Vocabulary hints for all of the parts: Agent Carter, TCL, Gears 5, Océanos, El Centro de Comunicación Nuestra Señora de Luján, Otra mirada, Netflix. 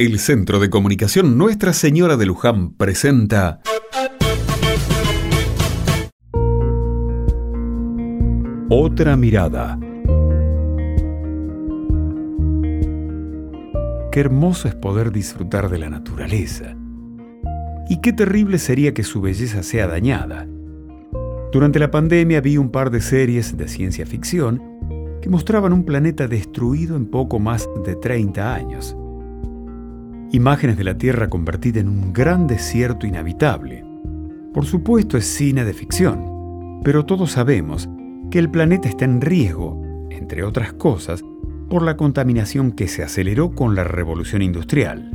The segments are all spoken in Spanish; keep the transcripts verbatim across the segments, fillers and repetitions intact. El Centro de Comunicación Nuestra Señora de Luján presenta Otra mirada. Qué hermoso es poder disfrutar de la naturaleza. Y qué terrible sería que su belleza sea dañada. Durante la pandemia vi un par de series de ciencia ficción que mostraban un planeta destruido en poco más de treinta años. Imágenes de la Tierra convertida en un gran desierto inhabitable. Por supuesto es cine de ficción, pero todos sabemos que el planeta está en riesgo, entre otras cosas, por la contaminación que se aceleró con la revolución industrial.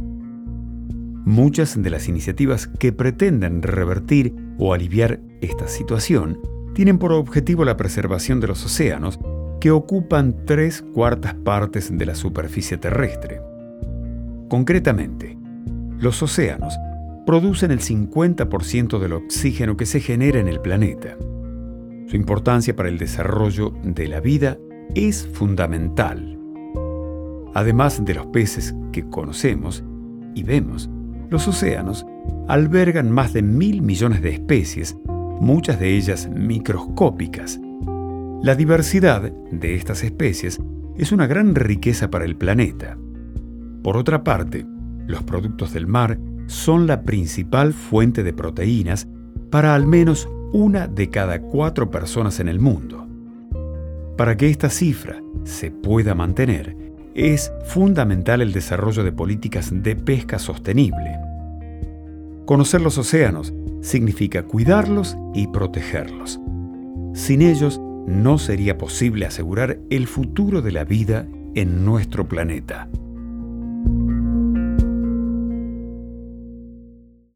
Muchas de las iniciativas que pretenden revertir o aliviar esta situación tienen por objetivo la preservación de los océanos, que ocupan tres cuartas partes de la superficie terrestre. Concretamente, los océanos producen el cincuenta por ciento del oxígeno que se genera en el planeta. Su importancia para el desarrollo de la vida es fundamental. Además de los peces que conocemos y vemos, los océanos albergan más de mil millones de especies, muchas de ellas microscópicas. La diversidad de estas especies es una gran riqueza para el planeta. Por otra parte, los productos del mar son la principal fuente de proteínas para al menos una de cada cuatro personas en el mundo. Para que esta cifra se pueda mantener, es fundamental el desarrollo de políticas de pesca sostenible. Conocer los océanos significa cuidarlos y protegerlos. Sin ellos, no sería posible asegurar el futuro de la vida en nuestro planeta.